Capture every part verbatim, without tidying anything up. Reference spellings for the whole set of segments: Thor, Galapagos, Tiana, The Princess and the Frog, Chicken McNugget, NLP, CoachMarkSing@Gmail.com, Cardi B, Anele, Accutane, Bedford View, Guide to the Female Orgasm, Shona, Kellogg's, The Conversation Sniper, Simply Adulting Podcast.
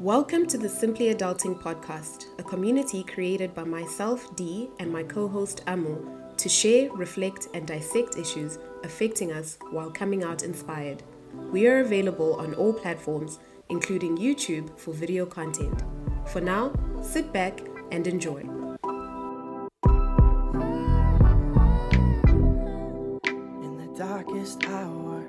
Welcome to the Simply Adulting Podcast, a community created by myself, Dee, and my co-host, Amo, to share, reflect, and dissect issues affecting us while coming out inspired. We are available on all platforms, including YouTube, for video content. For now, sit back and enjoy. In the darkest hour,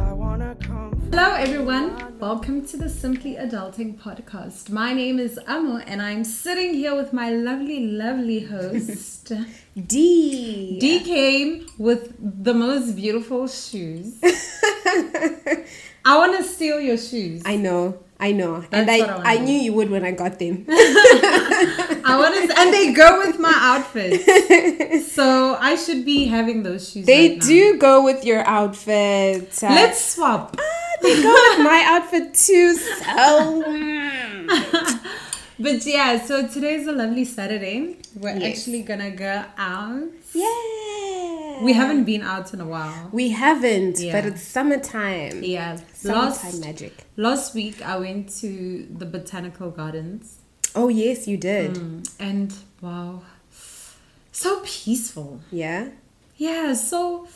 I wanna come. Hello everyone, welcome to the Simply Adulting Podcast. My name is Amo and I'm sitting here with my lovely, lovely host, Dee. Dee came with the most beautiful shoes. I want to steal your shoes. I know, I know. That's and I, I, I knew you would when I got them. I want to, and they go with my outfit. So I should be having those shoes. They right do now. Go with your outfit. Let's swap. They go with my outfit too, so. But yeah, so today's a lovely Saturday. We're yes. actually gonna go out. Yeah. We haven't been out in a while. We haven't, yeah. But it's summertime. Yeah. Summertime last, magic. Last week, I went to the botanical gardens. Oh, yes, you did. Mm, and wow, so peaceful. Yeah? Yeah, so...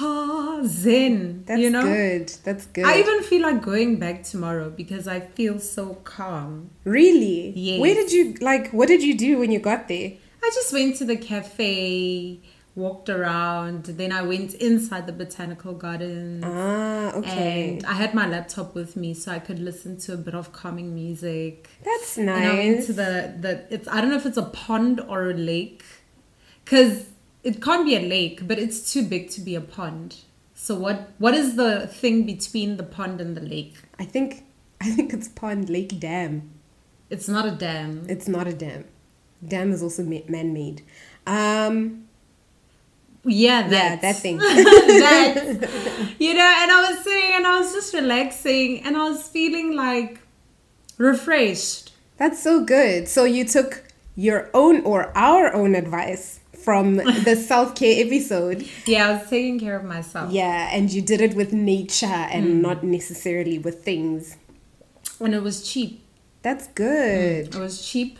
Ah, zen. That's you know? good. That's good. I even feel like going back tomorrow because I feel so calm. Really? Yeah. Where did you, like, what did you do when you got there? I just went to the cafe, walked around, then I went inside the botanical garden. Ah, okay. And I had my laptop with me so I could listen to a bit of calming music. That's nice. And I went to the, the it's, I don't know if it's a pond or a lake because... It can't be a lake, but it's too big to be a pond. So what? What is the thing between the pond and the lake? I think, I think it's pond, lake, dam. It's not a dam. It's not a dam. Dam is also man-made. Um, yeah, that. yeah, that thing. that, you know, and I was sitting and I was just relaxing and I was feeling like refreshed. That's so good. So you took your own or our own advice. From the self-care episode. Yeah, I was taking care of myself. Yeah, and you did it with nature and mm. not necessarily with things. And it was cheap. That's good. Mm, it was cheap.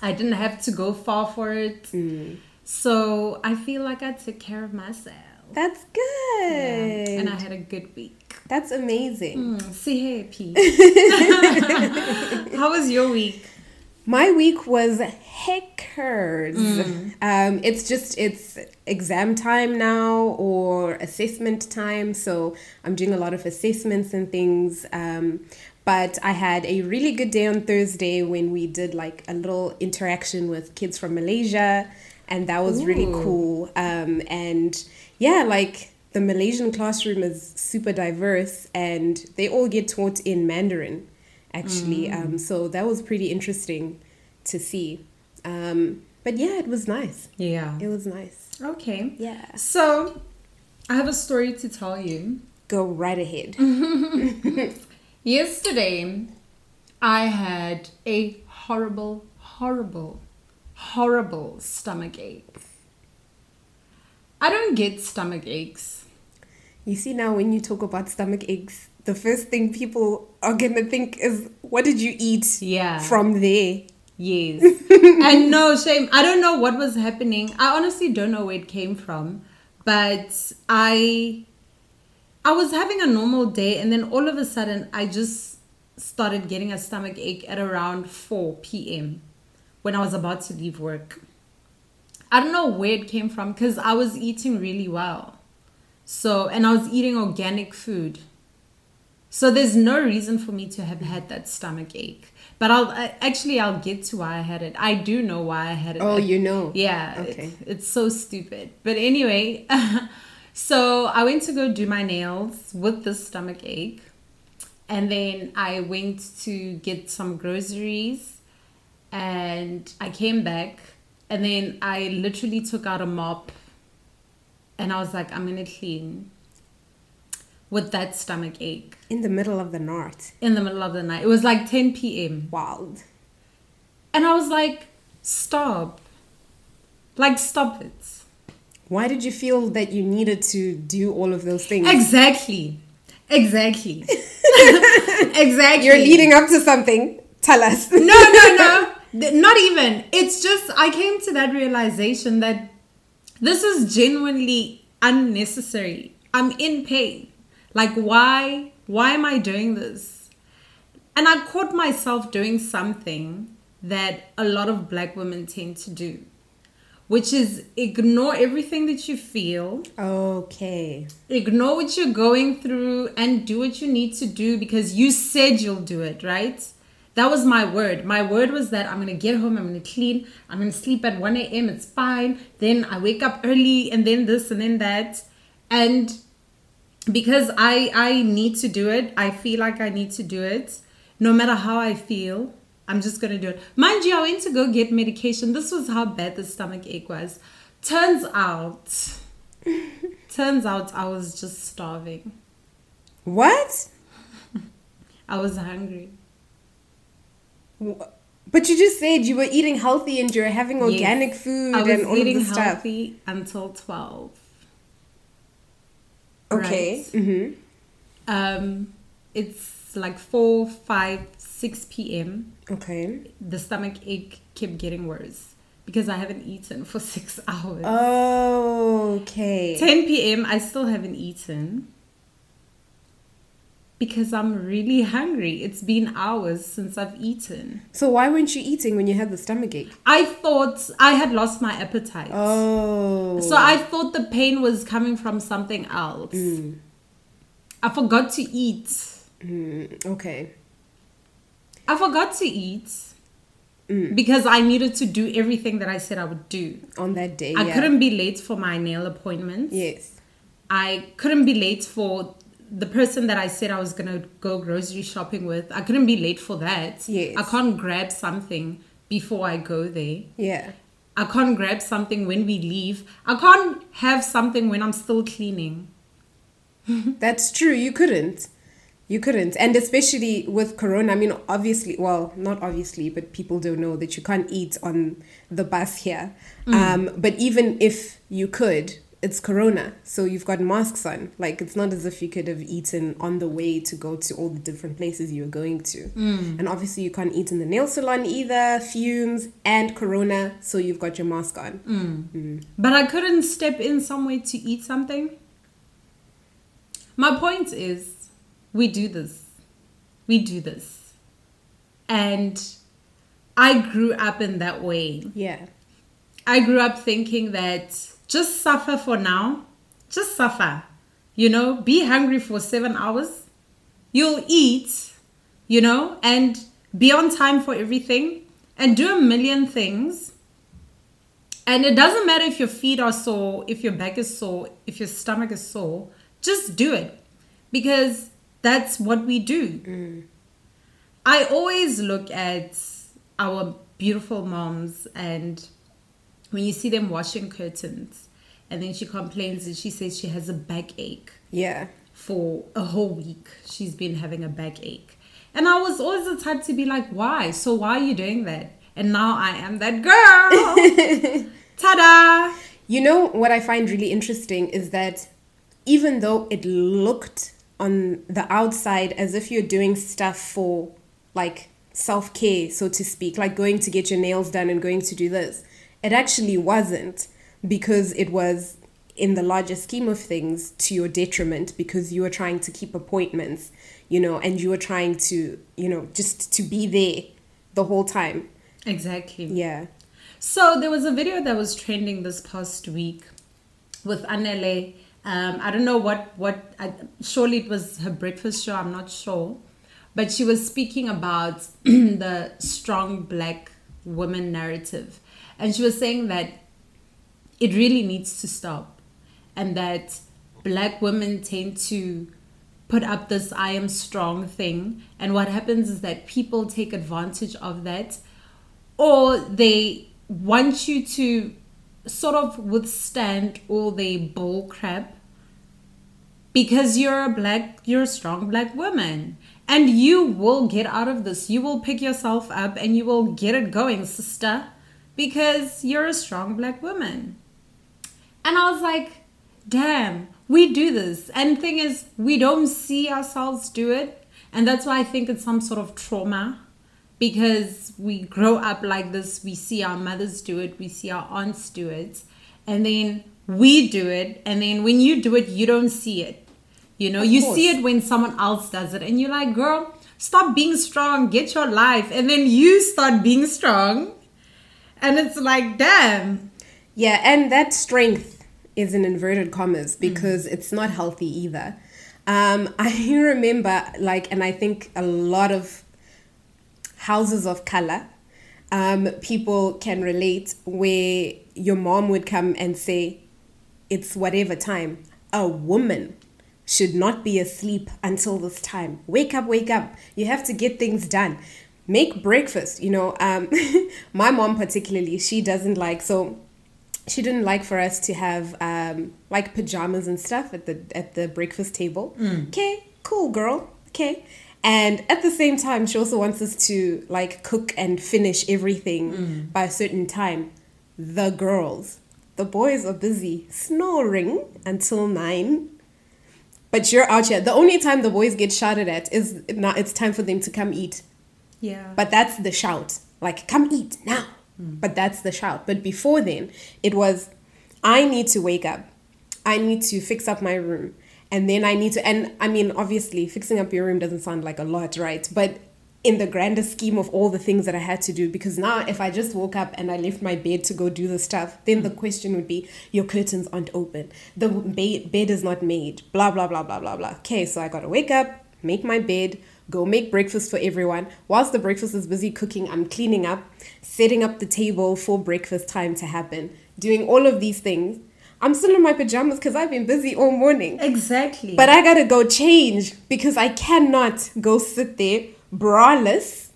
I didn't have to go far for it. Mm. So I feel like I took care of myself. That's good. Yeah, and I had a good week. That's amazing. Mm, see hey, P. How was your week? My week was heckers. Mm. Um, it's just, it's exam time now or assessment time. So I'm doing a lot of assessments and things. Um, but I had a really good day on Thursday when we did like a little interaction with kids from Malaysia. And that was Ooh. really cool. Um, and yeah, like the Malaysian classroom is super diverse and they all get taught in Mandarin. Actually, mm. um, so that was pretty interesting to see. Um, but yeah, it was nice. Yeah. It was nice. Okay. Yeah. So I have a story to tell you. Go right ahead. Yesterday, I had a horrible, horrible, horrible stomach ache. I don't get stomach aches. You see now when you talk about stomach aches, the first thing people are going to think is, what did you eat yeah. from there? Yes. And no, shame. I don't know what was happening. I honestly don't know where it came from. But I, I was having a normal day. And then all of a sudden, I just started getting a stomach ache at around four p.m. when I was about to leave work. I don't know where it came from because I was eating really well. So, and I was eating organic food. So there's no reason for me to have had that stomach ache. But I'll I, actually, I'll get to why I had it. I do know why I had it. Oh, I, you know. Yeah. Okay. It, it's so stupid. But anyway, so I went to go do my nails with this stomach ache. And then I went to get some groceries. And I came back. And then I literally took out a mop. And I was like, I'm going to clean. With that stomach ache. In the middle of the night. In the middle of the night. It was like ten p.m. Wild. And I was like, stop. Like, stop it. Why did you feel that you needed to do all of those things? Exactly. Exactly. Exactly. You're leading up to something. Tell us. no, no, no. Not even. It's just, I came to that realization that this is genuinely unnecessary. I'm in pain. Like, why? Why am I doing this? And I caught myself doing something that a lot of black women tend to do, which is ignore everything that you feel. Okay. Ignore what you're going through and do what you need to do because you said you'll do it, right? That was my word. My word was that I'm going to get home, I'm going to clean, I'm going to sleep at one a.m., it's fine. Then I wake up early and then this and then that. And because I, I need to do it, I feel like I need to do it. No matter how I feel, I'm just going to do it. Mind you, I went to go get medication. This was how bad the stomach ache was. Turns out, turns out I was just starving. What? I was hungry. But you just said you were eating healthy and you were having organic yes, food and all of this stuff. I was eating healthy until twelve. Okay. Right? Mm-hmm. Um, it's like four, five, six p.m. Okay. The stomach ache kept getting worse because I haven't eaten for six hours. Oh, okay. ten p.m. I still haven't eaten. Because I'm really hungry. It's been hours since I've eaten. So why weren't you eating when you had the stomach ache? I thought I had lost my appetite. Oh. So I thought the pain was coming from something else. Mm. I forgot to eat. Mm. Okay. I forgot to eat mm. because I needed to do everything that I said I would do. On that day, I yeah. couldn't be late for my nail appointment. Yes. I couldn't be late for the person that I said I was going to go grocery shopping with. I couldn't be late for that. Yes. I can't grab something before I go there. Yeah. I can't grab something when we leave. I can't have something when I'm still cleaning. That's true. You couldn't. You couldn't. And especially with Corona, I mean, obviously, well, not obviously, but people don't know that you can't eat on the bus here. Mm. Um, but even if you could, it's Corona, so you've got masks on. Like, it's not as if you could have eaten on the way to go to all the different places you were going to. Mm. And obviously, you can't eat in the nail salon either, fumes and Corona, so you've got your mask on. Mm. Mm. But I couldn't step in somewhere to eat something. My point is, we do this. We do this. And I grew up in that way. Yeah. I grew up thinking that just suffer for now. Just suffer. You know, be hungry for seven hours. You'll eat, you know, and be on time for everything and do a million things. And it doesn't matter if your feet are sore, if your back is sore, if your stomach is sore. Just do it because that's what we do. Mm. I always look at our beautiful moms and when you see them washing curtains and then she complains and she says she has a backache. Yeah. For a whole week, she's been having a backache. And I was always the type to be like, why? So why are you doing that? And now I am that girl. Ta-da! You know what I find really interesting is that even though it looked on the outside as if you're doing stuff for like self-care, so to speak, like going to get your nails done and going to do this, it actually wasn't, because it was, in the larger scheme of things, to your detriment, because you were trying to keep appointments, you know, and you were trying to, you know, just to be there the whole time. Exactly. Yeah. So there was a video that was trending this past week with Anele. Um, I don't know what, what I, surely it was her breakfast show, I'm not sure. But she was speaking about the strong black woman narrative. And she was saying that it really needs to stop and that black women tend to put up this I am strong thing. And what happens is that people take advantage of that, or they want you to sort of withstand all the bull crap because you're a black, you're a strong black woman. And you will get out of this. You will pick yourself up and you will get it going, sister. Because you're a strong black woman. And I was like, damn, we do this. And thing is, we don't see ourselves do it. And that's why I think it's some sort of trauma, because we grow up like this. We see our mothers do it. We see our aunts do it. And then we do it. And then when you do it, you don't see it. You know, you see it when someone else does it. And you're like, girl, stop being strong. Get your life. And then you start being strong. And it's like, damn. Yeah, and that strength is in inverted commas, because mm-hmm. it's not healthy either. Um, I remember, like, and I think a lot of houses of color, um, people can relate, where your mom would come and say, it's whatever time. A woman should not be asleep until this time. Wake up, wake up. You have to get things done. Make breakfast. You know, um, my mom particularly, she doesn't like, so... She didn't like for us to have um, like pajamas and stuff at the at the breakfast table. Mm. Okay, cool, girl. Okay. And at the same time, she also wants us to like cook and finish everything mm. by a certain time. The girls. The boys are busy snoring until nine. But you're out here. The only time the boys get shouted at is now it's time for them to come eat. Yeah. But that's the shout. Like, come eat now. But that's the shout. But before then, it was, I need to wake up. I need to fix up my room. And then I need to, and I mean, obviously, fixing up your room doesn't sound like a lot, right? But in the grander scheme of all the things that I had to do, because now if I just woke up and I left my bed to go do the stuff, then the question would be, your curtains aren't open. The bed, bed is not made. Blah, blah, blah, blah, blah, blah. Okay, so I got to wake up, make my bed, go make breakfast for everyone. Whilst the breakfast is busy cooking, I'm cleaning up, setting up the table for breakfast time to happen, doing all of these things. I'm still in my pajamas because I've been busy all morning. Exactly. But I got to go change, because I cannot go sit there braless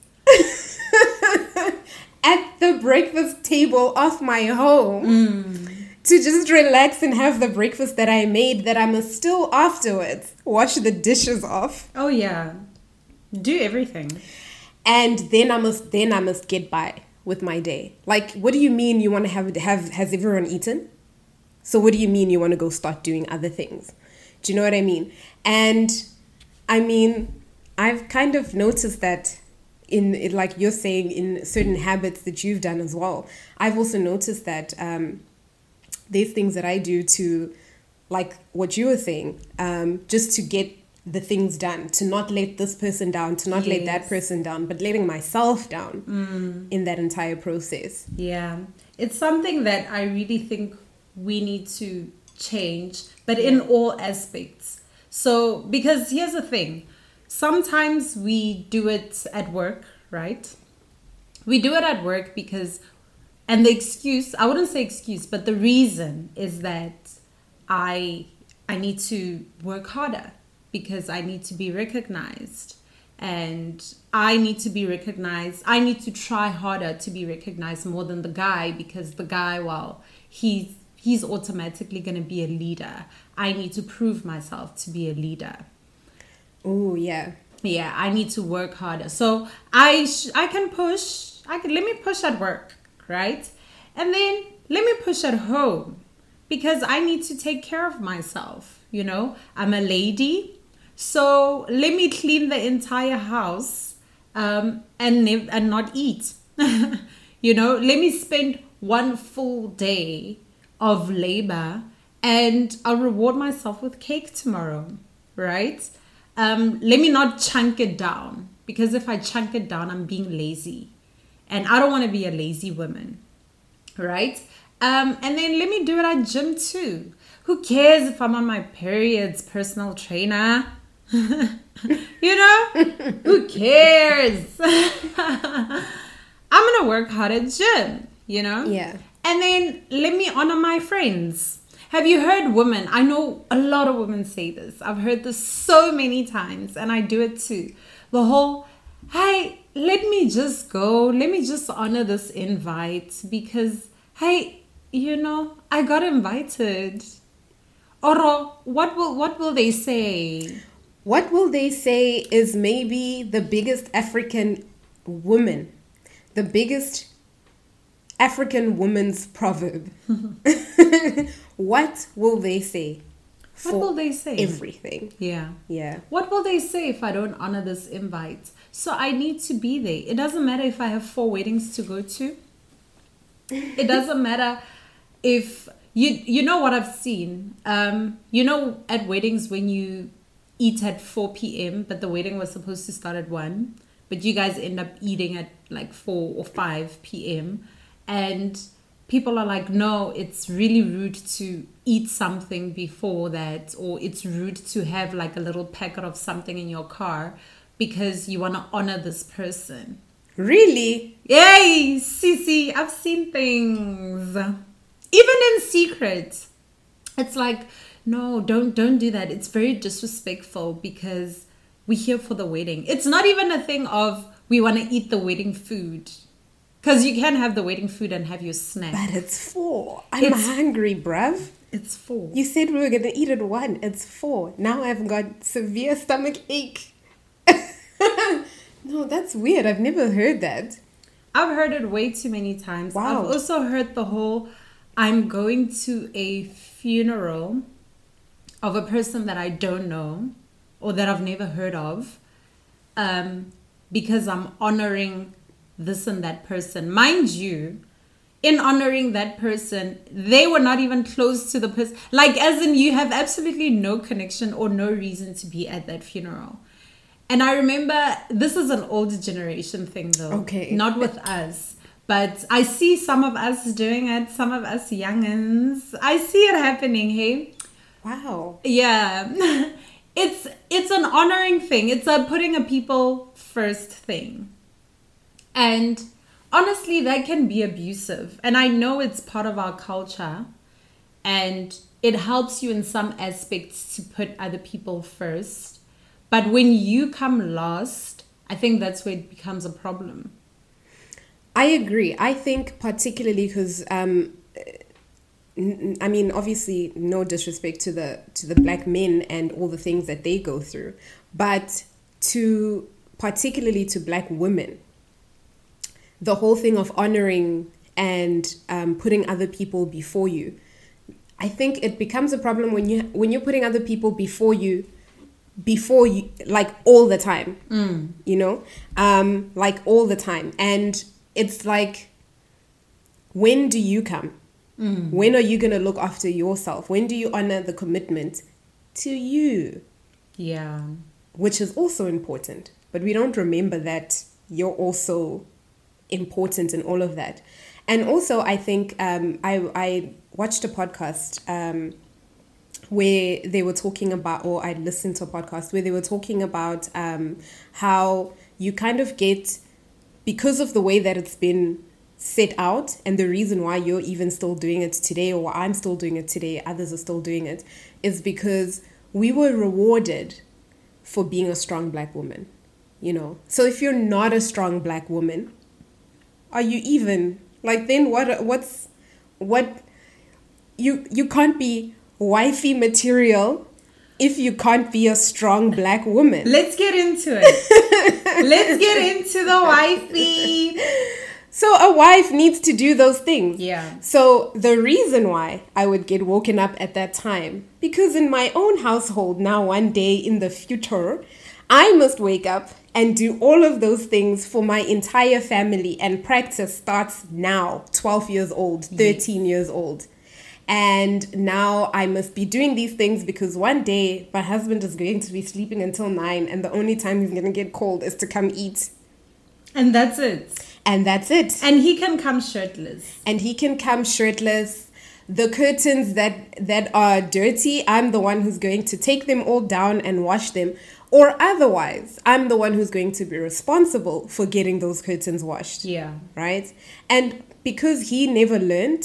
at the breakfast table of my home mm. to just relax and have the breakfast that I made, that I must still afterwards wash the dishes off. Oh, yeah. Do everything. And then I must then I must get by with my day. Like, what do you mean you want to have have has everyone eaten? So what do you mean you want to go start doing other things? Do you know what I mean? And I mean, I've kind of noticed that in, like you're saying, in certain habits that you've done as well. I've also noticed that um, there's things that I do to, like what you were saying, um, just to get the things done, to not let this person down, to not yes. let that person down, but letting myself down mm. in that entire process. Yeah. It's something that I really think we need to change, but in all aspects. So, because here's the thing, sometimes we do it at work, right? We do it at work because, and the excuse, I wouldn't say excuse, but the reason is that I I need to work harder, because I need to be recognized, and I need to be recognized. I need to try harder to be recognized more than the guy, because the guy, well, he's, he's automatically going to be a leader. I need to prove myself to be a leader. Oh, yeah. Yeah. I need to work harder. So I, sh- I can push, I can, let me push at work. Right. And then let me push at home, because I need to take care of myself. You know, I'm a lady. So let me clean the entire house um, and ne- and not eat. You know, let me spend one full day of labor and I'll reward myself with cake tomorrow, right? Um, let me not chunk it down, because if I chunk it down, I'm being lazy, and I don't want to be a lazy woman, right? Um, and then let me do it at gym too. Who cares if I'm on my periods, personal trainer? You know? Who cares? I'm going to work hard at gym, you know? Yeah. And then let me honor my friends. Have you heard women? I know a lot of women say this. I've heard this so many times, and I do it too. The whole, hey, let me just go. Let me just honor this invite, because, hey, you know, I got invited. Or what will what will they say? What will they say is maybe the biggest African woman, the biggest African woman's proverb. What will they say? for what will they say? Everything. Yeah. Yeah. What will they say if I don't honor this invite? So I need to be there. It doesn't matter if I have four weddings to go to. It doesn't matter if... You you know what I've seen? Um, you know at weddings when you eat at four p.m. but the wedding was supposed to start at one. But you guys end up eating at like four or five p.m. And people are like, no, it's really rude to eat something before that. Or it's rude to have like a little packet of something in your car because you want to honor this person. Really? Yay, Sissy, I've seen things. Even in secret, it's like, no, don't don't do that. It's very disrespectful because we're here for the wedding. It's not even a thing of we want to eat the wedding food. Because you can have the wedding food and have your snack. But it's four. I'm it's, hungry, bruv. It's four. You said we were going to eat at one. It's four. Now I've got severe stomach ache. No, that's weird. I've never heard that. I've heard it way too many times. Wow. I've also heard the whole... I'm going to a funeral of a person that I don't know or that I've never heard of um, because I'm honoring this and that person. Mind you, in honoring that person, they were not even close to the person. Like, as in, you have absolutely no connection or no reason to be at that funeral. And I remember, this is an older generation thing though. Okay. Not with us. But I see some of us doing it, some of us youngins. I see it happening, hey? Wow. Yeah. It's it's an honoring thing. It's a putting a people first thing. And honestly, that can be abusive. And I know it's part of our culture. And it helps you in some aspects to put other people first. But when you come last, I think that's where it becomes a problem. I agree. I think particularly because, um, I mean, obviously, no disrespect to the to the black men and all the things that they go through, but to particularly to black women, the whole thing of honoring and um, putting other people before you, I think it becomes a problem when you when you're putting other people before you. before you like all the time mm. you know um like all the time and it's like, when do you come? mm. When are you gonna look after yourself? When do you honor the commitment to you? Yeah, which is also important, but we don't remember that you're also important in all of that. And also I think um I I watched a podcast um where they were talking about, or I listened to a podcast where they were talking about um, how you kind of get, because of the way that it's been set out and the reason why you're even still doing it today, or I'm still doing it today, others are still doing it, is because we were rewarded for being a strong black woman, you know? So if you're not a strong black woman, are you even, like, then what, what's, what, you, you can't be wifey material if you can't be a strong black woman. Let's get into it. Let's get into the wifey. So a wife needs to do those things. Yeah. So the reason why I would get woken up at that time, because in my own household now, one day in the future, I must wake up and do all of those things for my entire family, and practice starts now. twelve years old, thirteen yeah. years old. And now I must be doing these things because one day my husband is going to be sleeping until nine, and the only time he's going to get cold is to come eat. And that's it. And that's it. And he can come shirtless. And he can come shirtless. The curtains that, that are dirty, I'm the one who's going to take them all down and wash them. Or otherwise, I'm the one who's going to be responsible for getting those curtains washed. Yeah. Right? And because he never learned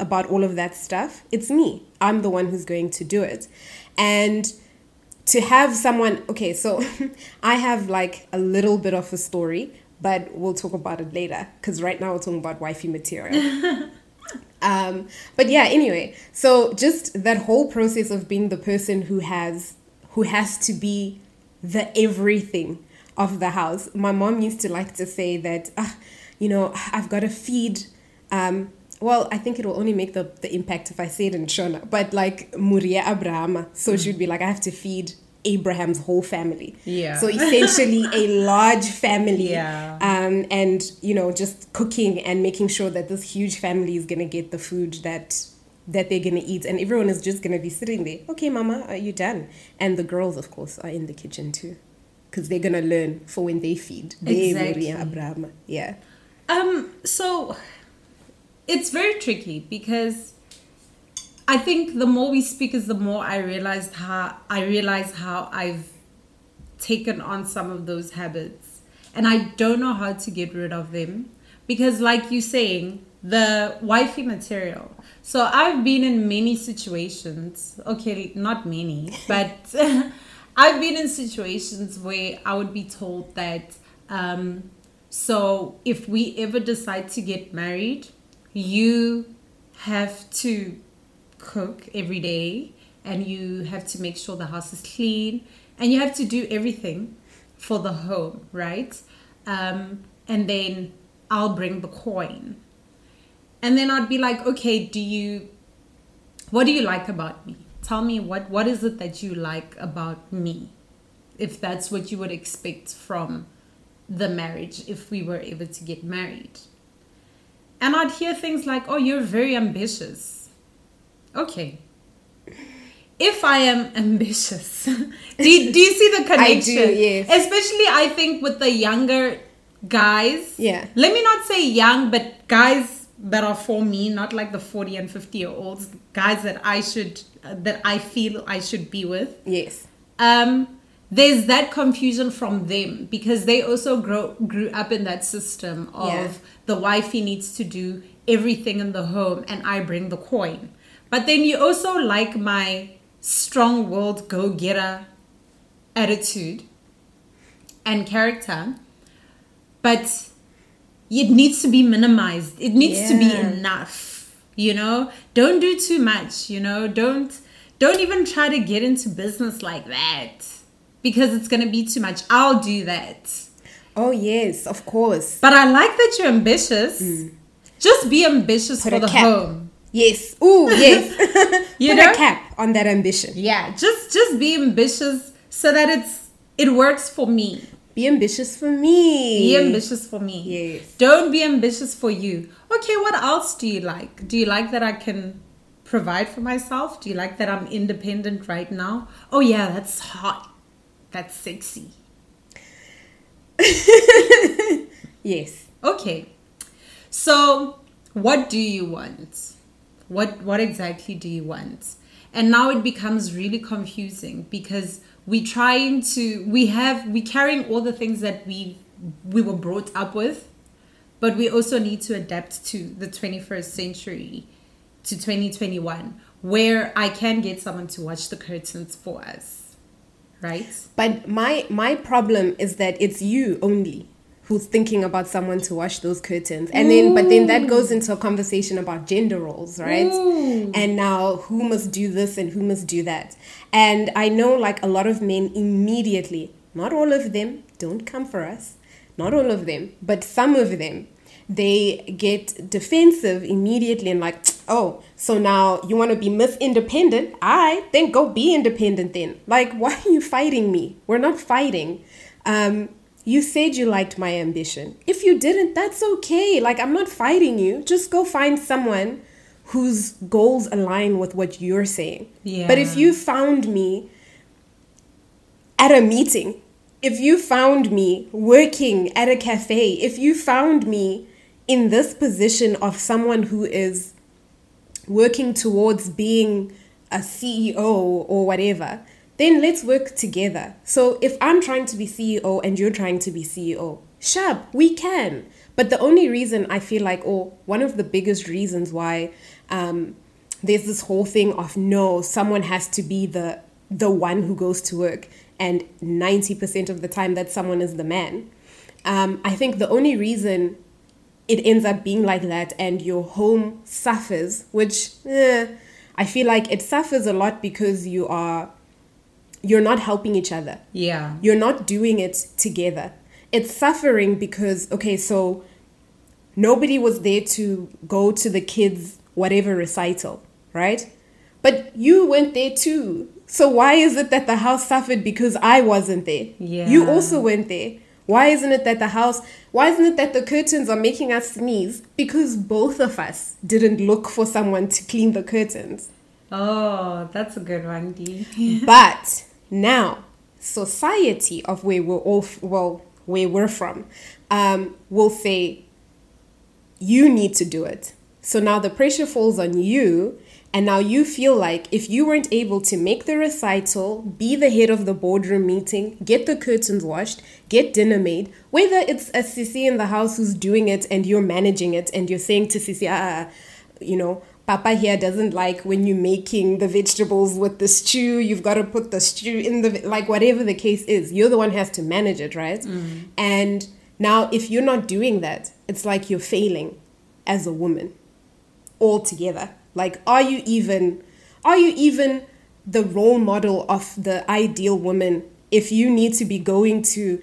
about all of that stuff, it's me. I'm the one who's going to do it. And to have someone, okay, so I have like a little bit of a story, but we'll talk about it later, because right now we're talking about wifey material. um, but yeah, anyway, so just that whole process of being the person who has, who has to be the everything of the house. My mom used to like to say that, uh, you know, I've got to feed, um, well, I think it will only make the, the impact if I say it in Shona, but like Muria Abraham. So mm. she would be like, I have to feed Abraham's whole family. Yeah. So essentially a large family. Yeah. Um, and, you know, just cooking and making sure that this huge family is going to get the food that that they're going to eat. And everyone is just going to be sitting there. Okay, mama, are you done? And the girls, of course, are in the kitchen too, because they're going to learn for when they feed. They exactly. Muria Abraham. Yeah. Um. So it's very tricky because I think the more we speak is the more I realized how I realize how I've taken on some of those habits, and I don't know how to get rid of them because, like you're saying, the wifey material. So I've been in many situations. Okay, not many, but I've been in situations where I would be told that, um, so if we ever decide to get married, you have to cook every day and you have to make sure the house is clean and you have to do everything for the home, right? Um, and then I'll bring the coin. And then I'd be like, okay, do you, what do you like about me? Tell me what, what is it that you like about me? If that's what you would expect from the marriage, if we were able to get married. And I'd hear things like, oh, you're very ambitious. Okay. If I am ambitious, do, you, do you see the connection? I do, yes. Especially, I think, with the younger guys. Yeah. Let me not say young, but guys that are for me, not like the forty and fifty year olds, guys that I should, that I feel I should be with. Yes. Um, there's that confusion from them because they also grow, grew up in that system of yeah. the wifey needs to do everything in the home and I bring the coin. But then you also like my strong-willed go-getter attitude and character, but it needs to be minimized. It needs yeah. to be enough, you know? Don't do too much, you know? Don't, don't even try to get into business like that, because it's going to be too much. I'll do that. Oh, yes, of course. But I like that you're ambitious. Mm. Just be ambitious Put for the cap. home. Yes. Ooh, yes. you Put know? a cap on that ambition. Yeah, just just be ambitious so that it's it works for me. Be ambitious for me. Be ambitious for me. Yes. Don't be ambitious for you. Okay, what else do you like? Do you like that I can provide for myself? Do you like that I'm independent right now? Oh, yeah, that's hot. That's sexy. Yes. Okay. So, what do you want? What what exactly do you want? And now it becomes really confusing because we trying to we have we carrying all the things that we we were brought up with, but we also need to adapt to the twenty-first century, to twenty twenty-one, where I can get someone to watch the curtains for us. Right? But my my problem is that it's you only who's thinking about someone to wash those curtains. And Ooh. then, but then that goes into a conversation about gender roles, right? Ooh. And now who must do this and who must do that. And I know like a lot of men immediately, not all of them, don't come for us, not all of them, but some of them, they get defensive immediately and like, oh, so now you want to be Miss Independent? I then go be independent then. Like, why are you fighting me? We're not fighting. Um, You said you liked my ambition. If you didn't, that's okay. Like, I'm not fighting you. Just go find someone whose goals align with what you're saying. Yeah. But if you found me at a meeting, if you found me working at a cafe, if you found me in this position of someone who is working towards being a C E O or whatever, then let's work together. So if I'm trying to be C E O and you're trying to be C E O, sharp, we can. But the only reason I feel like, or one of the biggest reasons why um, there's this whole thing of no, someone has to be the the one who goes to work. And ninety percent of the time that someone is the man. Um, I think the only reason it ends up being like that and your home suffers, which eh, I feel like it suffers a lot because you are... You're not helping each other. Yeah. You're not doing it together. It's suffering because, okay, so Nobody was there to go to the kids' whatever recital, right? But you weren't there too. So why is it that the house suffered because I wasn't there? Yeah. You also weren't there. Why isn't it that the house, why isn't it that the curtains are making us sneeze? Because both of us didn't look for someone to clean the curtains. Oh, that's a good one, Dee. But now, society of where we're all, well, where we're from, um, will say, you need to do it. So now the pressure falls on you. And now you feel like if you weren't able to make the recital, be the head of the boardroom meeting, get the curtains washed, get dinner made, whether it's a Sisi in the house who's doing it and you're managing it and you're saying to Sisi, ah, you know, Papa here doesn't like when you're making the vegetables with the stew, you've got to put the stew in the, like whatever the case is, you're the one who has to manage it, right? Mm. And now if you're not doing that, it's like you're failing as a woman altogether. Like, are you even, are you even the role model of the ideal woman if you need to be going to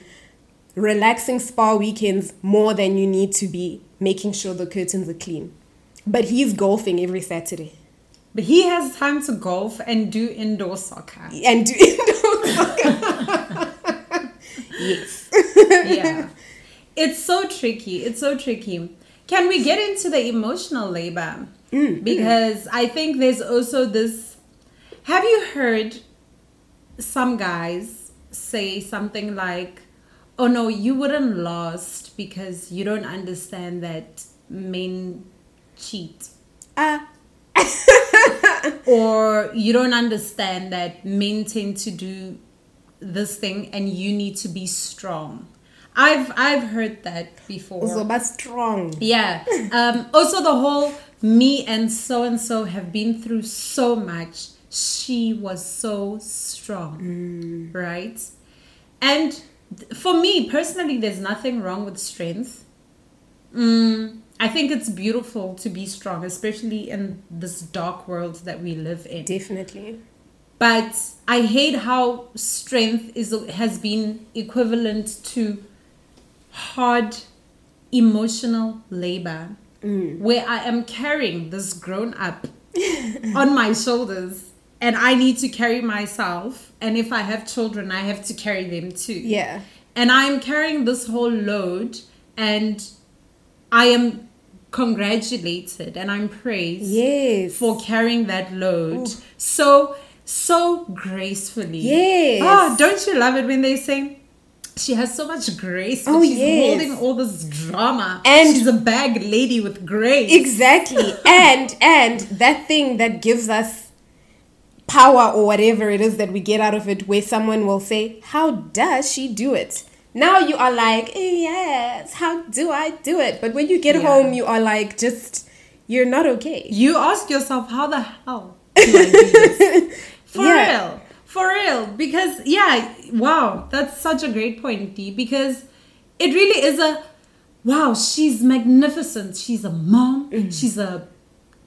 relaxing spa weekends more than you need to be making sure the curtains are clean? But he's golfing every Saturday. But he has time to golf and do indoor soccer. And do indoor soccer. Yes. Yeah. It's so tricky. It's so tricky. Can we get into the emotional labor? Because I think there's also this, have you heard some guys say something like, oh no, you wouldn't last because you don't understand that men cheat. Uh. Or you don't understand that men tend to do this thing and you need to be strong. I've I've heard that before. Also, but strong. Yeah. Um, also the whole, me and so-and-so have been through so much. She was so strong, mm. right? And for me, personally, there's nothing wrong with strength. Mm, I think it's beautiful to be strong, especially in this dark world that we live in. Definitely. But I hate how strength is has been equivalent to hard emotional labor. Mm. Where I am carrying this grown up on my shoulders and I need to carry myself. And if I have children, I have to carry them too. Yeah. And I'm carrying this whole load and I am congratulated and I'm praised yes. for carrying that load. Ooh. So, so gracefully. Yes. Oh, don't you love it when they say, she has so much grace, but oh, she's yes. holding all this drama. And she's a bag lady with grace. Exactly. and and that thing that gives us power or whatever it is that we get out of it, where someone will say, how does she do it? Now you are like, yes, how do I do it? But when you get yeah. home, you are like, just, you're not okay. You ask yourself, how the hell do I do this? For yeah. real. For real, because, yeah, wow, that's such a great point, Dee, because it really is a, wow, she's magnificent. She's a mom. Mm-hmm. She's a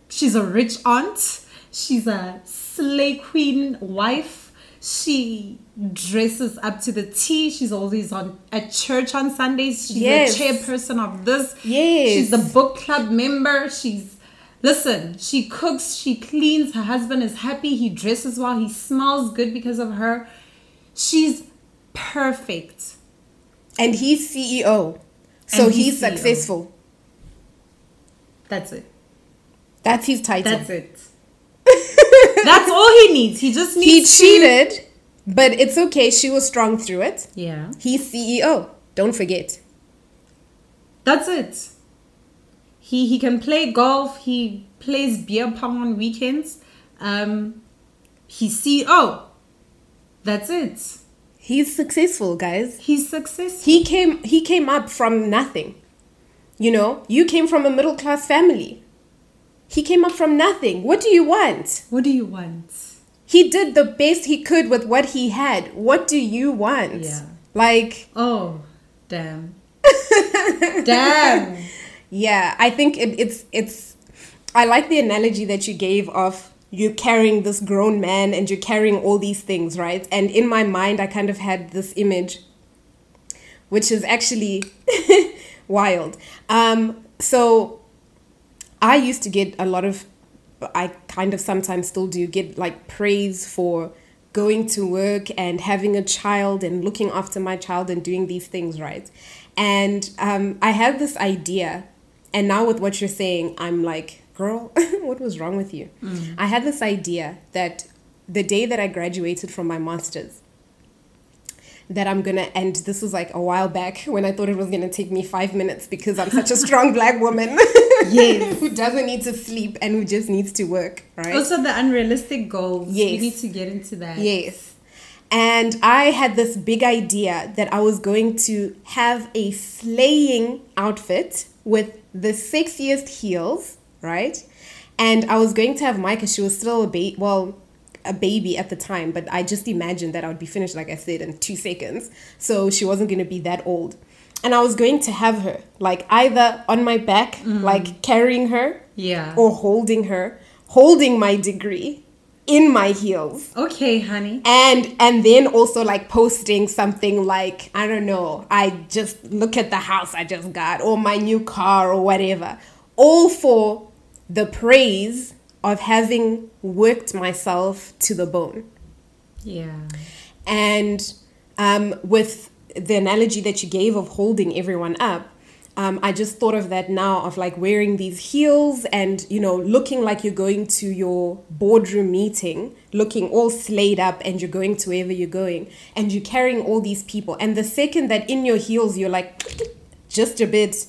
she's a rich aunt. She's a slay queen wife. She dresses up to the T. She's always on at church on Sundays. She's yes. the chairperson of this. Yes. She's the book club member. She's Listen, she cooks, she cleans, her husband is happy, he dresses well, he smells good because of her. She's perfect. And he's C E O. So and he's, he's C E O. Successful. That's it. That's his title. That's it. That's all he needs. He just needs He cheated, to... but it's okay. She was strong through it. Yeah. He's C E O. Don't forget. That's it. He he can play golf. He plays beer pong on weekends. Um, he's C E O. That's it. He's successful, guys. He's successful. He came he came up from nothing. You know, you came from a middle class family. He came up from nothing. What do you want? What do you want? He did the best he could with what he had. What do you want? Yeah. Like, oh, damn. Damn. Yeah, I think it, it's, it's, I like the analogy that you gave of you carrying this grown man and you're carrying all these things, right? And in my mind, I kind of had this image, which is actually wild. Um, so I used to get a lot of, I kind of sometimes still do get like praise for going to work and having a child and looking after my child and doing these things, right? And um, I had this idea, and now with what you're saying, I'm like, girl, what was wrong with you? Mm. I had this idea that the day that I graduated from my master's, that I'm going to, and this was like a while back when I thought it was going to take me five minutes because I'm such a strong black woman yes. who doesn't need to sleep and who just needs to work, right? Also the unrealistic goals. Yes. You need to get into that. Yes. And I had this big idea that I was going to have a slaying outfit with the sexiest heels, right? And I was going to have Micah, she was still a baby, well, a baby at the time, but I just imagined that I would be finished, like I said, in two seconds. So she wasn't going to be that old. And I was going to have her, like, either on my back, mm. like carrying her, yeah, or holding her, holding my degree in my heels. Okay, honey. And and then also like posting something like, I don't know, I just look at the house I just got, or my new car, or whatever. All for the praise of having worked myself to the bone. Yeah. And um, with the analogy that you gave of holding everyone up, um, I just thought of that now, of like wearing these heels and, you know, looking like you're going to your boardroom meeting, looking all slayed up, and you're going to wherever you're going, and you're carrying all these people. And the second that in your heels, you're like, just a bit,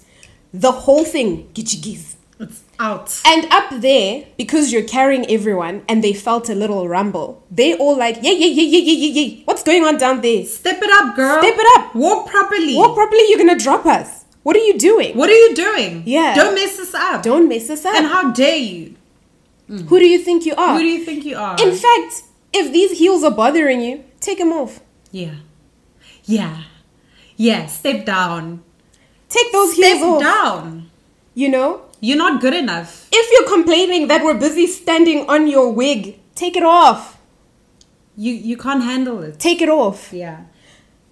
the whole thing, gitchigiz. It's out. And up there, because you're carrying everyone and they felt a little rumble, they all like, yeah, yeah, yeah, yeah, yeah, yeah, yeah. What's going on down there? Step it up, girl. Step it up. Walk properly. Walk properly. You're going to drop us. What are you doing? What are you doing? Yeah. Don't mess us up. Don't mess us up. And how dare you? Mm. Who do you think you are? Who do you think you are? In fact, if these heels are bothering you, take them off. Yeah. Yeah. Yeah. Step down. Take those Step heels off. Step down. You know? You're not good enough. If you're complaining that we're busy standing on your wig, take it off. You you can't handle it. Take it off. Yeah.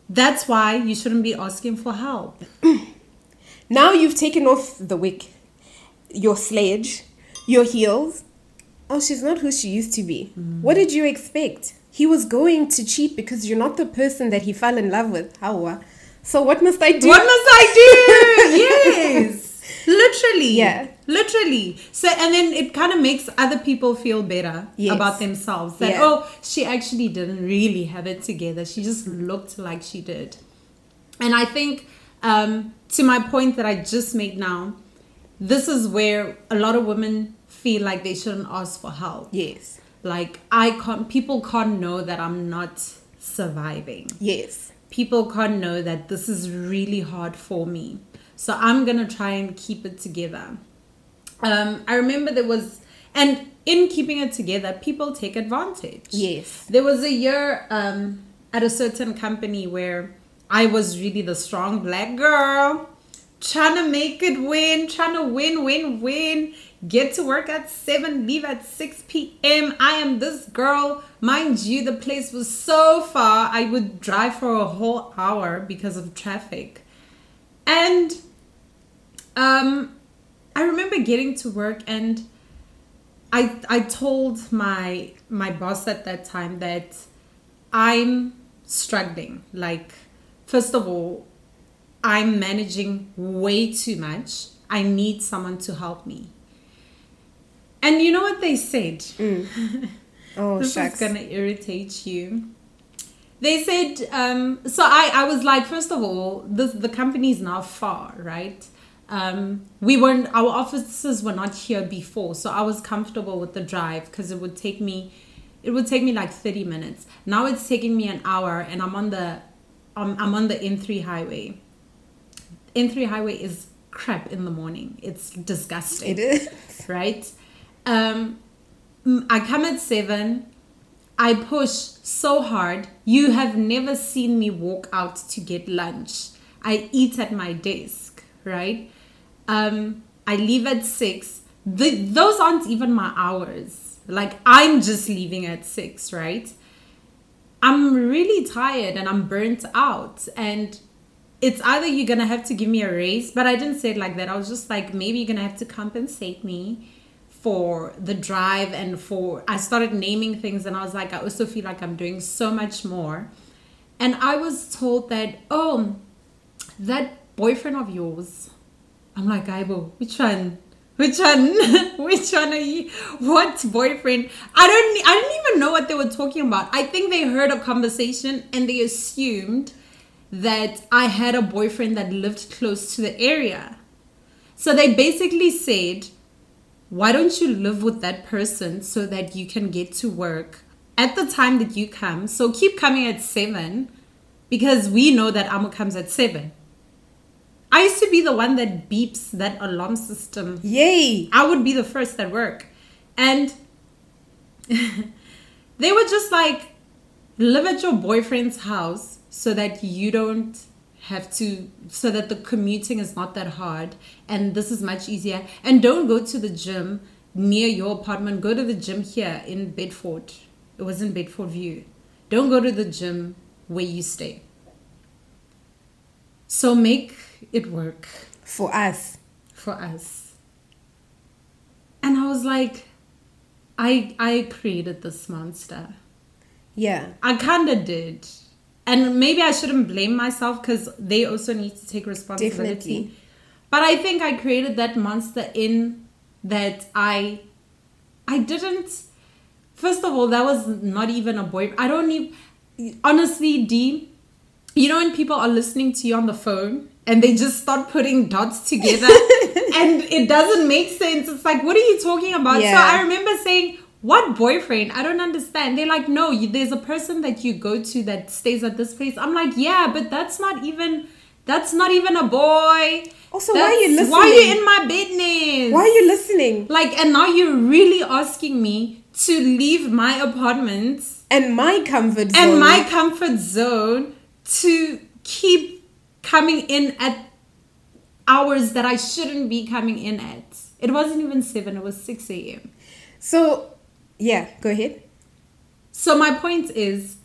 That's why you shouldn't be asking for help. Now you've taken off the wig, your sledge, your heels. Oh, she's not who she used to be. Mm. What did you expect? He was going to cheat because you're not the person that he fell in love with. How? So what must I do? What must I do? Yes. Literally. Yeah. Literally. So, and then it kind of makes other people feel better yes. about themselves. That, yeah. oh, she actually didn't really have it together. She just looked like she did. And I think um, to my point that I just made now, this is where a lot of women feel like they shouldn't ask for help. Yes. Like, I can't, people can't know that I'm not surviving. Yes. People can't know that this is really hard for me. So I'm going to try and keep it together. Um, I remember there was, and in keeping it together, people take advantage. Yes. There was a year um, at a certain company where I was really the strong black girl, trying to make it win, trying to win, win, win, get to work at seven, leave at six p.m. I am this girl. Mind you, the place was so far, I would drive for a whole hour because of traffic. And um, I remember getting to work, and I I told my my boss at that time that I'm struggling. Like, first of all, I'm managing way too much. I need someone to help me. And you know what they said? Mm. Oh, this shucks. Is gonna irritate you. They said, um, so I, I was like, first of all, this, the company is now far, right? Um, we weren't, our offices were not here before. So I was comfortable with the drive because it would take me, it would take me like thirty minutes. Now it's taking me an hour, and I'm on the, um, I'm on the N three highway. N three highway is crap in the morning. It's disgusting. It is. Right? Um, I come at seven. I push so hard. You have never seen me walk out to get lunch. I eat at my desk, right? Um, I leave at six. The, those aren't even my hours. Like, I'm just leaving at six, right? I'm really tired and I'm burnt out. And it's either you're going to have to give me a raise, but I didn't say it like that. I was just like, maybe you're going to have to compensate me for the drive and for, I started naming things and I was like, I also feel like I'm doing so much more. And I was told that, oh, that boyfriend of yours. I'm like, Aibo, which one? Which one? Which one are you? What boyfriend? I don't, I didn't even know what they were talking about. I think they heard a conversation and they assumed that I had a boyfriend that lived close to the area. So they basically said, why don't you live with that person so that you can get to work at the time that you come? So keep coming at seven because we know that Amo comes at seven. I used to be the one that beeps that alarm system. Yay! I would be the first at work. And they were just like, live at your boyfriend's house so that you don't have to, so that the commuting is not that hard and this is much easier. And don't go to the gym near your apartment. Go to the gym here in Bedford. It was in Bedford View. Don't go to the gym where you stay. So make it work. For us. For us. And I was like, I I created this monster. Yeah. I kind of did. And maybe I shouldn't blame myself because they also need to take responsibility. Definitely. But I think I created that monster in that I I didn't... First of all, that was not even a boyfriend. I don't even... Honestly, D, you know when people are listening to you on the phone and they just start putting dots together and it doesn't make sense. It's like, what are you talking about? Yeah. So I remember saying, what boyfriend? I don't understand. They're like, no, you, there's a person that you go to that stays at this place. I'm like, yeah, but that's not even, that's not even a boy. Also, that's, why are you listening? Why are you in my business? Why are you listening? Like, and now you're really asking me to leave my apartment. And my comfort zone. And my comfort zone. To keep coming in at hours that I shouldn't be coming in at. It wasn't even seven, it was six a.m. So, yeah, go ahead. So my point is,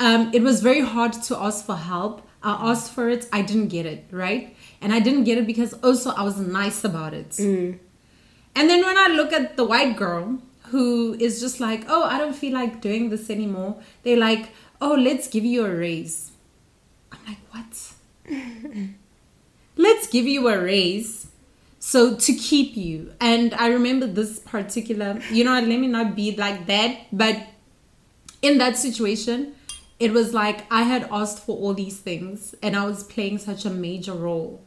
um, it was very hard to ask for help. I asked for it, I didn't get it, right? And I didn't get it because also I was nice about it. Mm. And then when I look at the white girl who is just like, oh, I don't feel like doing this anymore. They're like, oh, let's give you a raise. I'm like, what? Let's give you a raise. So to keep you. And I remember this particular, you know, let me not be like that. But in that situation, it was like I had asked for all these things and I was playing such a major role.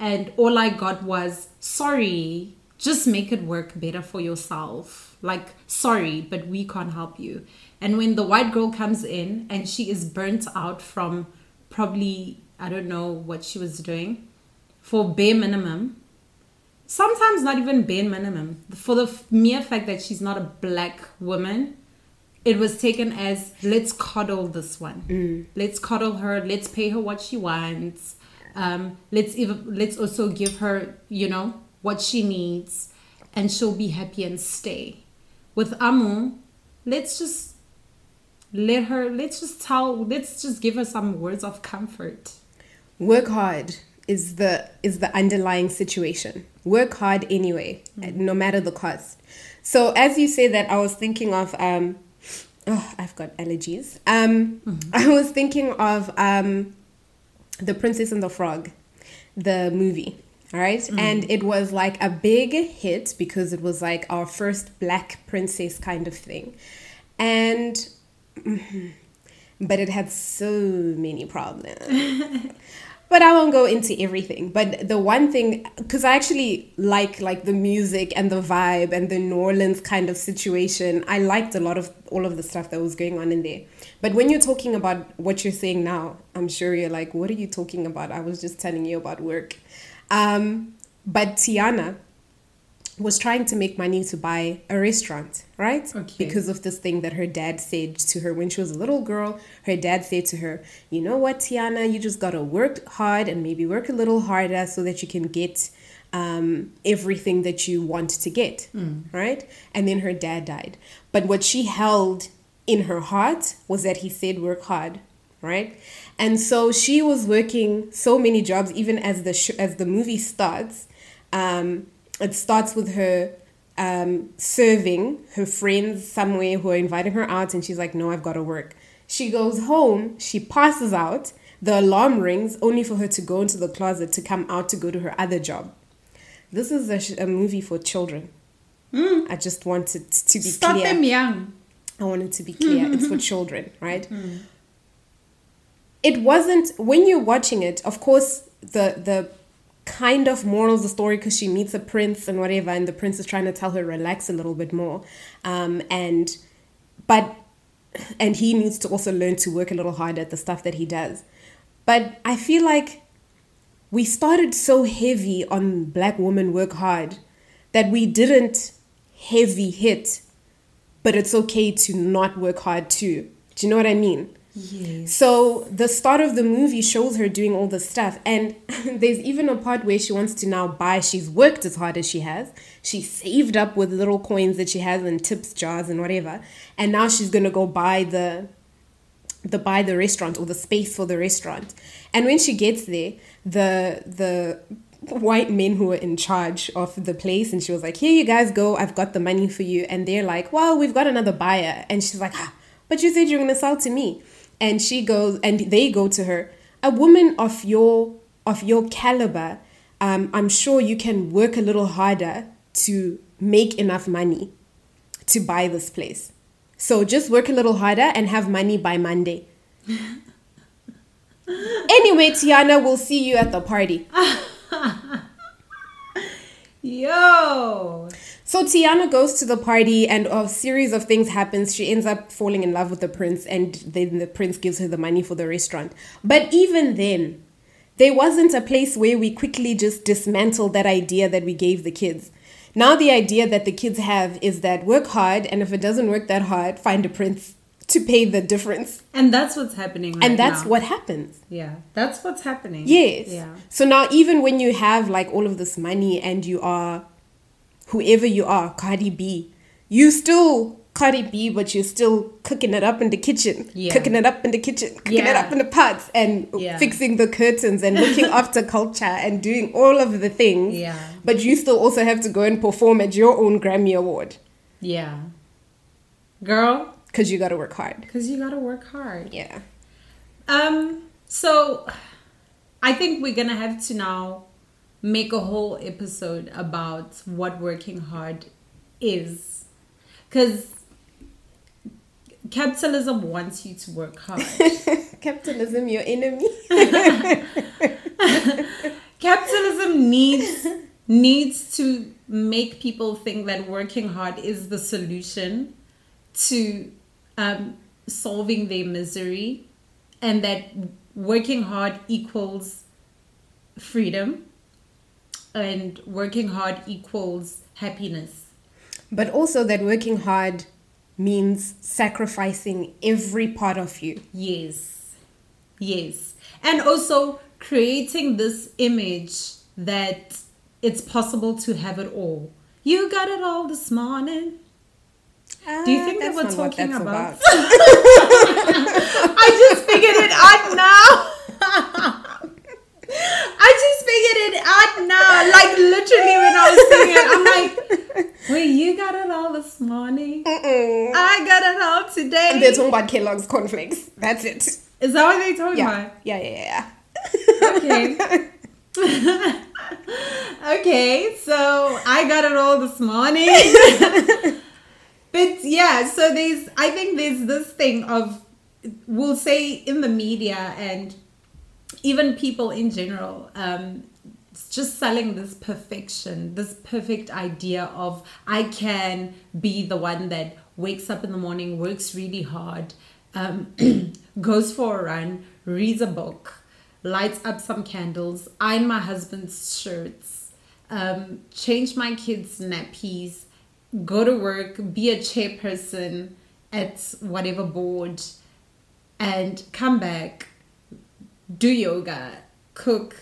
And all I got was, sorry, just make it work better for yourself. Like, sorry, but we can't help you. And when the white girl comes in and she is burnt out from probably, I don't know what she was doing, for bare minimum, sometimes not even bare minimum, for the f- mere fact that she's not a black woman, it was taken as, let's coddle this one. Mm. Let's coddle her. Let's pay her what she wants. Um, let's ev- let's also give her, you know, what she needs and she'll be happy and stay. With Amu, let's just Let her, let's just tell, let's just give her some words of comfort. Work hard is the is the underlying situation. Work hard anyway, mm-hmm. no matter the cost. So as you say that, I was thinking of, um, oh, I've got allergies. Um, mm-hmm. I was thinking of um, The Princess and the Frog, the movie. All right. Mm-hmm. And it was like a big hit because it was like our first black princess kind of thing. And... but it had so many problems. But I won't go into everything. But the one thing, because I actually like like the music and the vibe and the New Orleans kind of situation. I liked a lot of all of the stuff that was going on in there. But when you're talking about what you're saying now, I'm sure you're like, what are you talking about? I was just telling you about work. Um, but Tiana was trying to make money to buy a restaurant, right? Okay. Because of this thing that her dad said to her when she was a little girl. Her dad said to her, you know what, Tiana, you just got to work hard and maybe work a little harder so that you can get um, everything that you want to get, mm. right? And then her dad died. But what she held in her heart was that he said work hard, right? And so she was working so many jobs, even as the sh- as the movie starts. Um, it starts with her um, serving her friends somewhere who are inviting her out. And she's like, no, I've got to work. She goes home. She passes out. The alarm rings, only for her to go into the closet to come out to go to her other job. This is a, sh- a movie for children. Mm. I just wanted to be Stop clear. Stop them young. I wanted to be clear. Mm-hmm. It's for children, right? Mm. It wasn't, when you're watching it, of course, the the kind of moral of the story, because she meets a prince and whatever, and the prince is trying to tell her, relax a little bit more. Um, and but and he needs to also learn to work a little harder at the stuff that he does. But I feel like we started so heavy on black women work hard that we didn't heavy hit, but it's okay to not work hard too. Do you know what I mean? Yes. So the start of the movie shows her doing all this stuff. And there's even a part where she wants to now buy. She's worked as hard as she has. She saved up with little coins that she has in tips jars and whatever. And now she's going to go buy the... the buy the restaurant or the space for the restaurant. And when she gets there, the the white men who were in charge of the place, and she was like, here you guys go, I've got the money for you. And they're like, well, we've got another buyer. And she's like, ah, but you said you're gonna sell to me. And she goes, and they go to her, a woman of your of your caliber, um, I'm sure you can work a little harder to make enough money to buy this place. So just work a little harder and have money by Monday. Anyway, Tiana, we'll see you at the party. Yo. So Tiana goes to the party and a series of things happens. She ends up falling in love with the prince, and then the prince gives her the money for the restaurant. But even then, there wasn't a place where we quickly just dismantled that idea that we gave the kids. Now the idea that the kids have is that work hard, and if it doesn't work that hard, find a prince to pay the difference. And that's what's happening right now. And that's now. what happens. Yeah, that's what's happening. Yes. Yeah. So now even when you have like all of this money and you are whoever you are, Cardi B, you still Cardi B, but you're still cooking it up in the kitchen, yeah. cooking it up in the kitchen, cooking yeah. it up in the pots, and yeah. fixing the curtains and looking after culture and doing all of the things. Yeah. But you still also have to go and perform at your own Grammy Award. Yeah. Girl. Because you got to work hard. Because you got to work hard. Yeah. Um. So I think we're going to have to now make a whole episode about what working hard is. Because capitalism wants you to work hard. Capitalism, your enemy. Capitalism needs needs to make people think that working hard is the solution to um, solving their misery, and that working hard equals freedom, and working hard equals happiness. But also that working hard means sacrificing every part of you. Yes. Yes. And also creating this image that it's possible to have it all. You got it all this morning. Uh, Do you think that we're talking about? about? I just figured it out now. I just figured it out now. Like literally when I was singing it, I'm like, wait, you got it all this morning? Mm-mm. I got it all today. And they're talking about Kellogg's cornflakes. That's it. Is that what they're talking yeah. about? Yeah, yeah, yeah. Okay. Okay, so I got it all this morning. But yeah, so there's, I think there's this thing of, we'll say in the media and even people in general, um, just selling this perfection, this perfect idea of I can be the one that wakes up in the morning, works really hard, um, goes for a run, reads a book, lights up some candles, iron my husband's shirts, um, change my kids' nappies, go to work, be a chairperson at whatever board, and come back, do yoga, cook,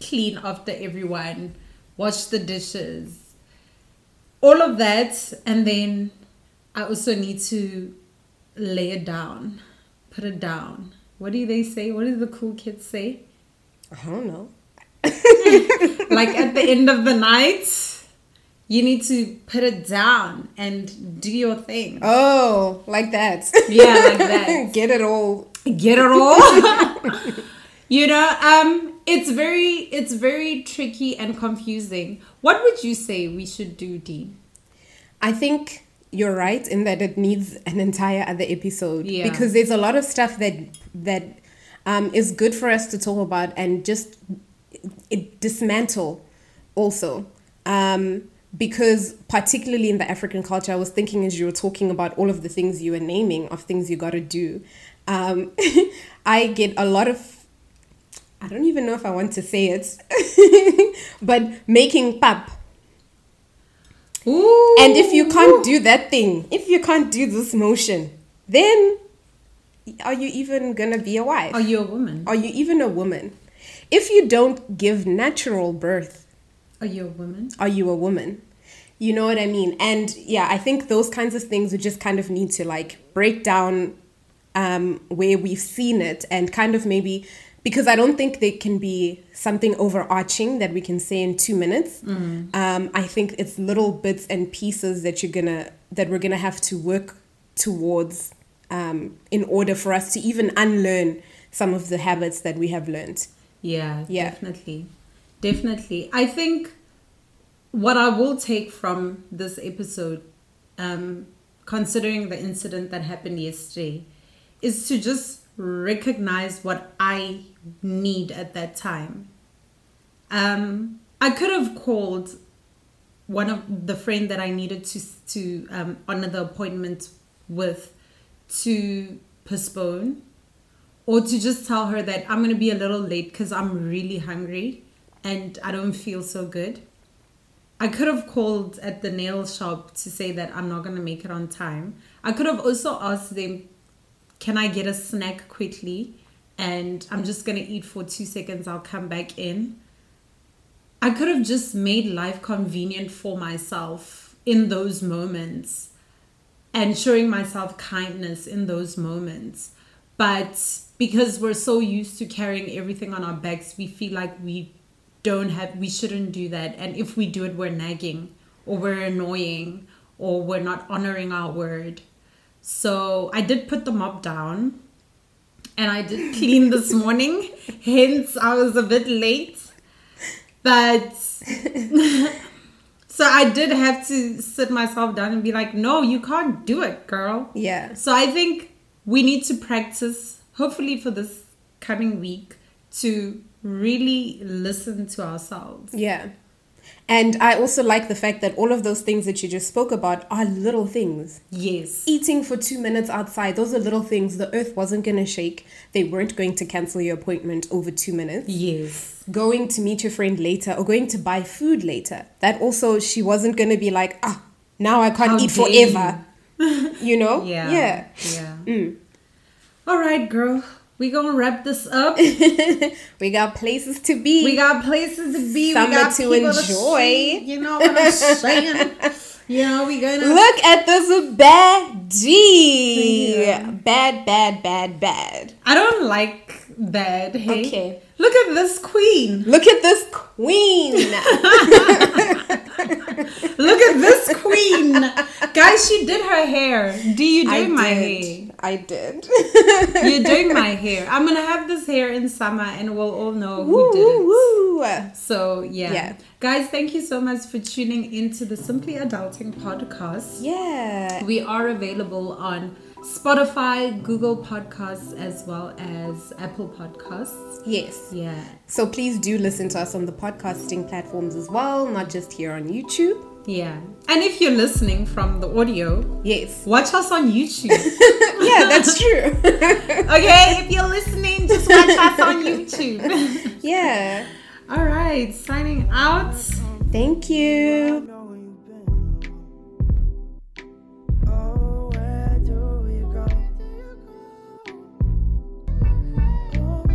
clean after everyone, wash the dishes, all of that. And then I also need to lay it down, put it down, What do they say? What do the cool kids say? I don't know. Like at the end of the night, you need to put it down and do your thing. Oh, like that. Yeah, like that. Get it all. Get it all. You know, um, it's very, it's very tricky and confusing. What would you say we should do, Dean? I think you're right in that it needs an entire other episode. Yeah. Because there's a lot of stuff that that um, is good for us to talk about and just it dismantle also. Um, because particularly in the African culture, I was thinking as you were talking about all of the things you were naming of things you got to do. Um, I get a lot of, I don't even know if I want to say it, but making pap. Ooh. And if you can't do that thing, if you can't do this motion, then are you even going to be a wife? Are you a woman? Are you even a woman? If you don't give natural birth, are you a woman? Are you a woman? You know what I mean? And yeah, I think those kinds of things we just kind of need to like break down um, where we've seen it and kind of maybe... Because I don't think there can be something overarching that we can say in two minutes. Mm. Um, I think it's little bits and pieces that you're gonna that we're gonna have to work towards um, in order for us to even unlearn some of the habits that we have learned. Yeah, yeah, definitely, definitely. I think what I will take from this episode, um, considering the incident that happened yesterday, is to just recognize what I need at that time. Um, I could have called one of the friend that I needed to to um, honor the appointment with to postpone, or to just tell her that I'm going to be a little late because I'm really hungry and I don't feel so good. I could have called at the nail shop to say that I'm not going to make it on time. I could have also asked them, can I get a snack quickly? And I'm just going to eat for two seconds. I'll come back in. I could have just made life convenient for myself in those moments and showing myself kindness in those moments. But because we're so used to carrying everything on our backs, we feel like we don't have, we shouldn't do that. And if we do it, we're nagging or we're annoying or we're not honoring our word. So I did put the mop down and I did clean this morning. Hence, I was a bit late. But so I did have to sit myself down and be like, no, you can't do it, girl. Yeah. So I think we need to practice, hopefully for this coming week, to really listen to ourselves. Yeah. And I also like the fact that all of those things that you just spoke about are little things. Yes. Eating for two minutes outside, those are little things. The earth wasn't going to shake. They weren't going to cancel your appointment over two minutes. Yes. Going to meet your friend later or going to buy food later. That also, she wasn't going to be like, ah, now I can't How eat forever. You, you know? Yeah. Yeah. Yeah. Mm. All right, girl. We gonna wrap this up. We got places to be. We got places to be. Summer we got to enjoy. To see, you know what I'm saying? You know, we gonna look at this bad G. Yeah. Bad, bad, bad, bad. I don't like bad. Hey? Okay. Look at this queen. Look at this queen. Look at this queen. Guys, she did her hair. Do you do I my did. hair? I did. You're doing my hair. I'm going to have this hair in summer and we'll all know who woo, did it. Woo. So, yeah. yeah. Guys, thank you so much for tuning into the Simply Adulting Podcast. Yeah. We are available on Spotify, Google Podcasts, as well as Apple Podcasts. Yes. Yeah. So, please do listen to us on the podcasting platforms as well, not just here on YouTube. Yeah. And if you're listening from the audio, yes, watch us on YouTube. Yeah, that's true. Okay, if you're listening, just watch us on YouTube. Yeah. All right, signing out. Thank you.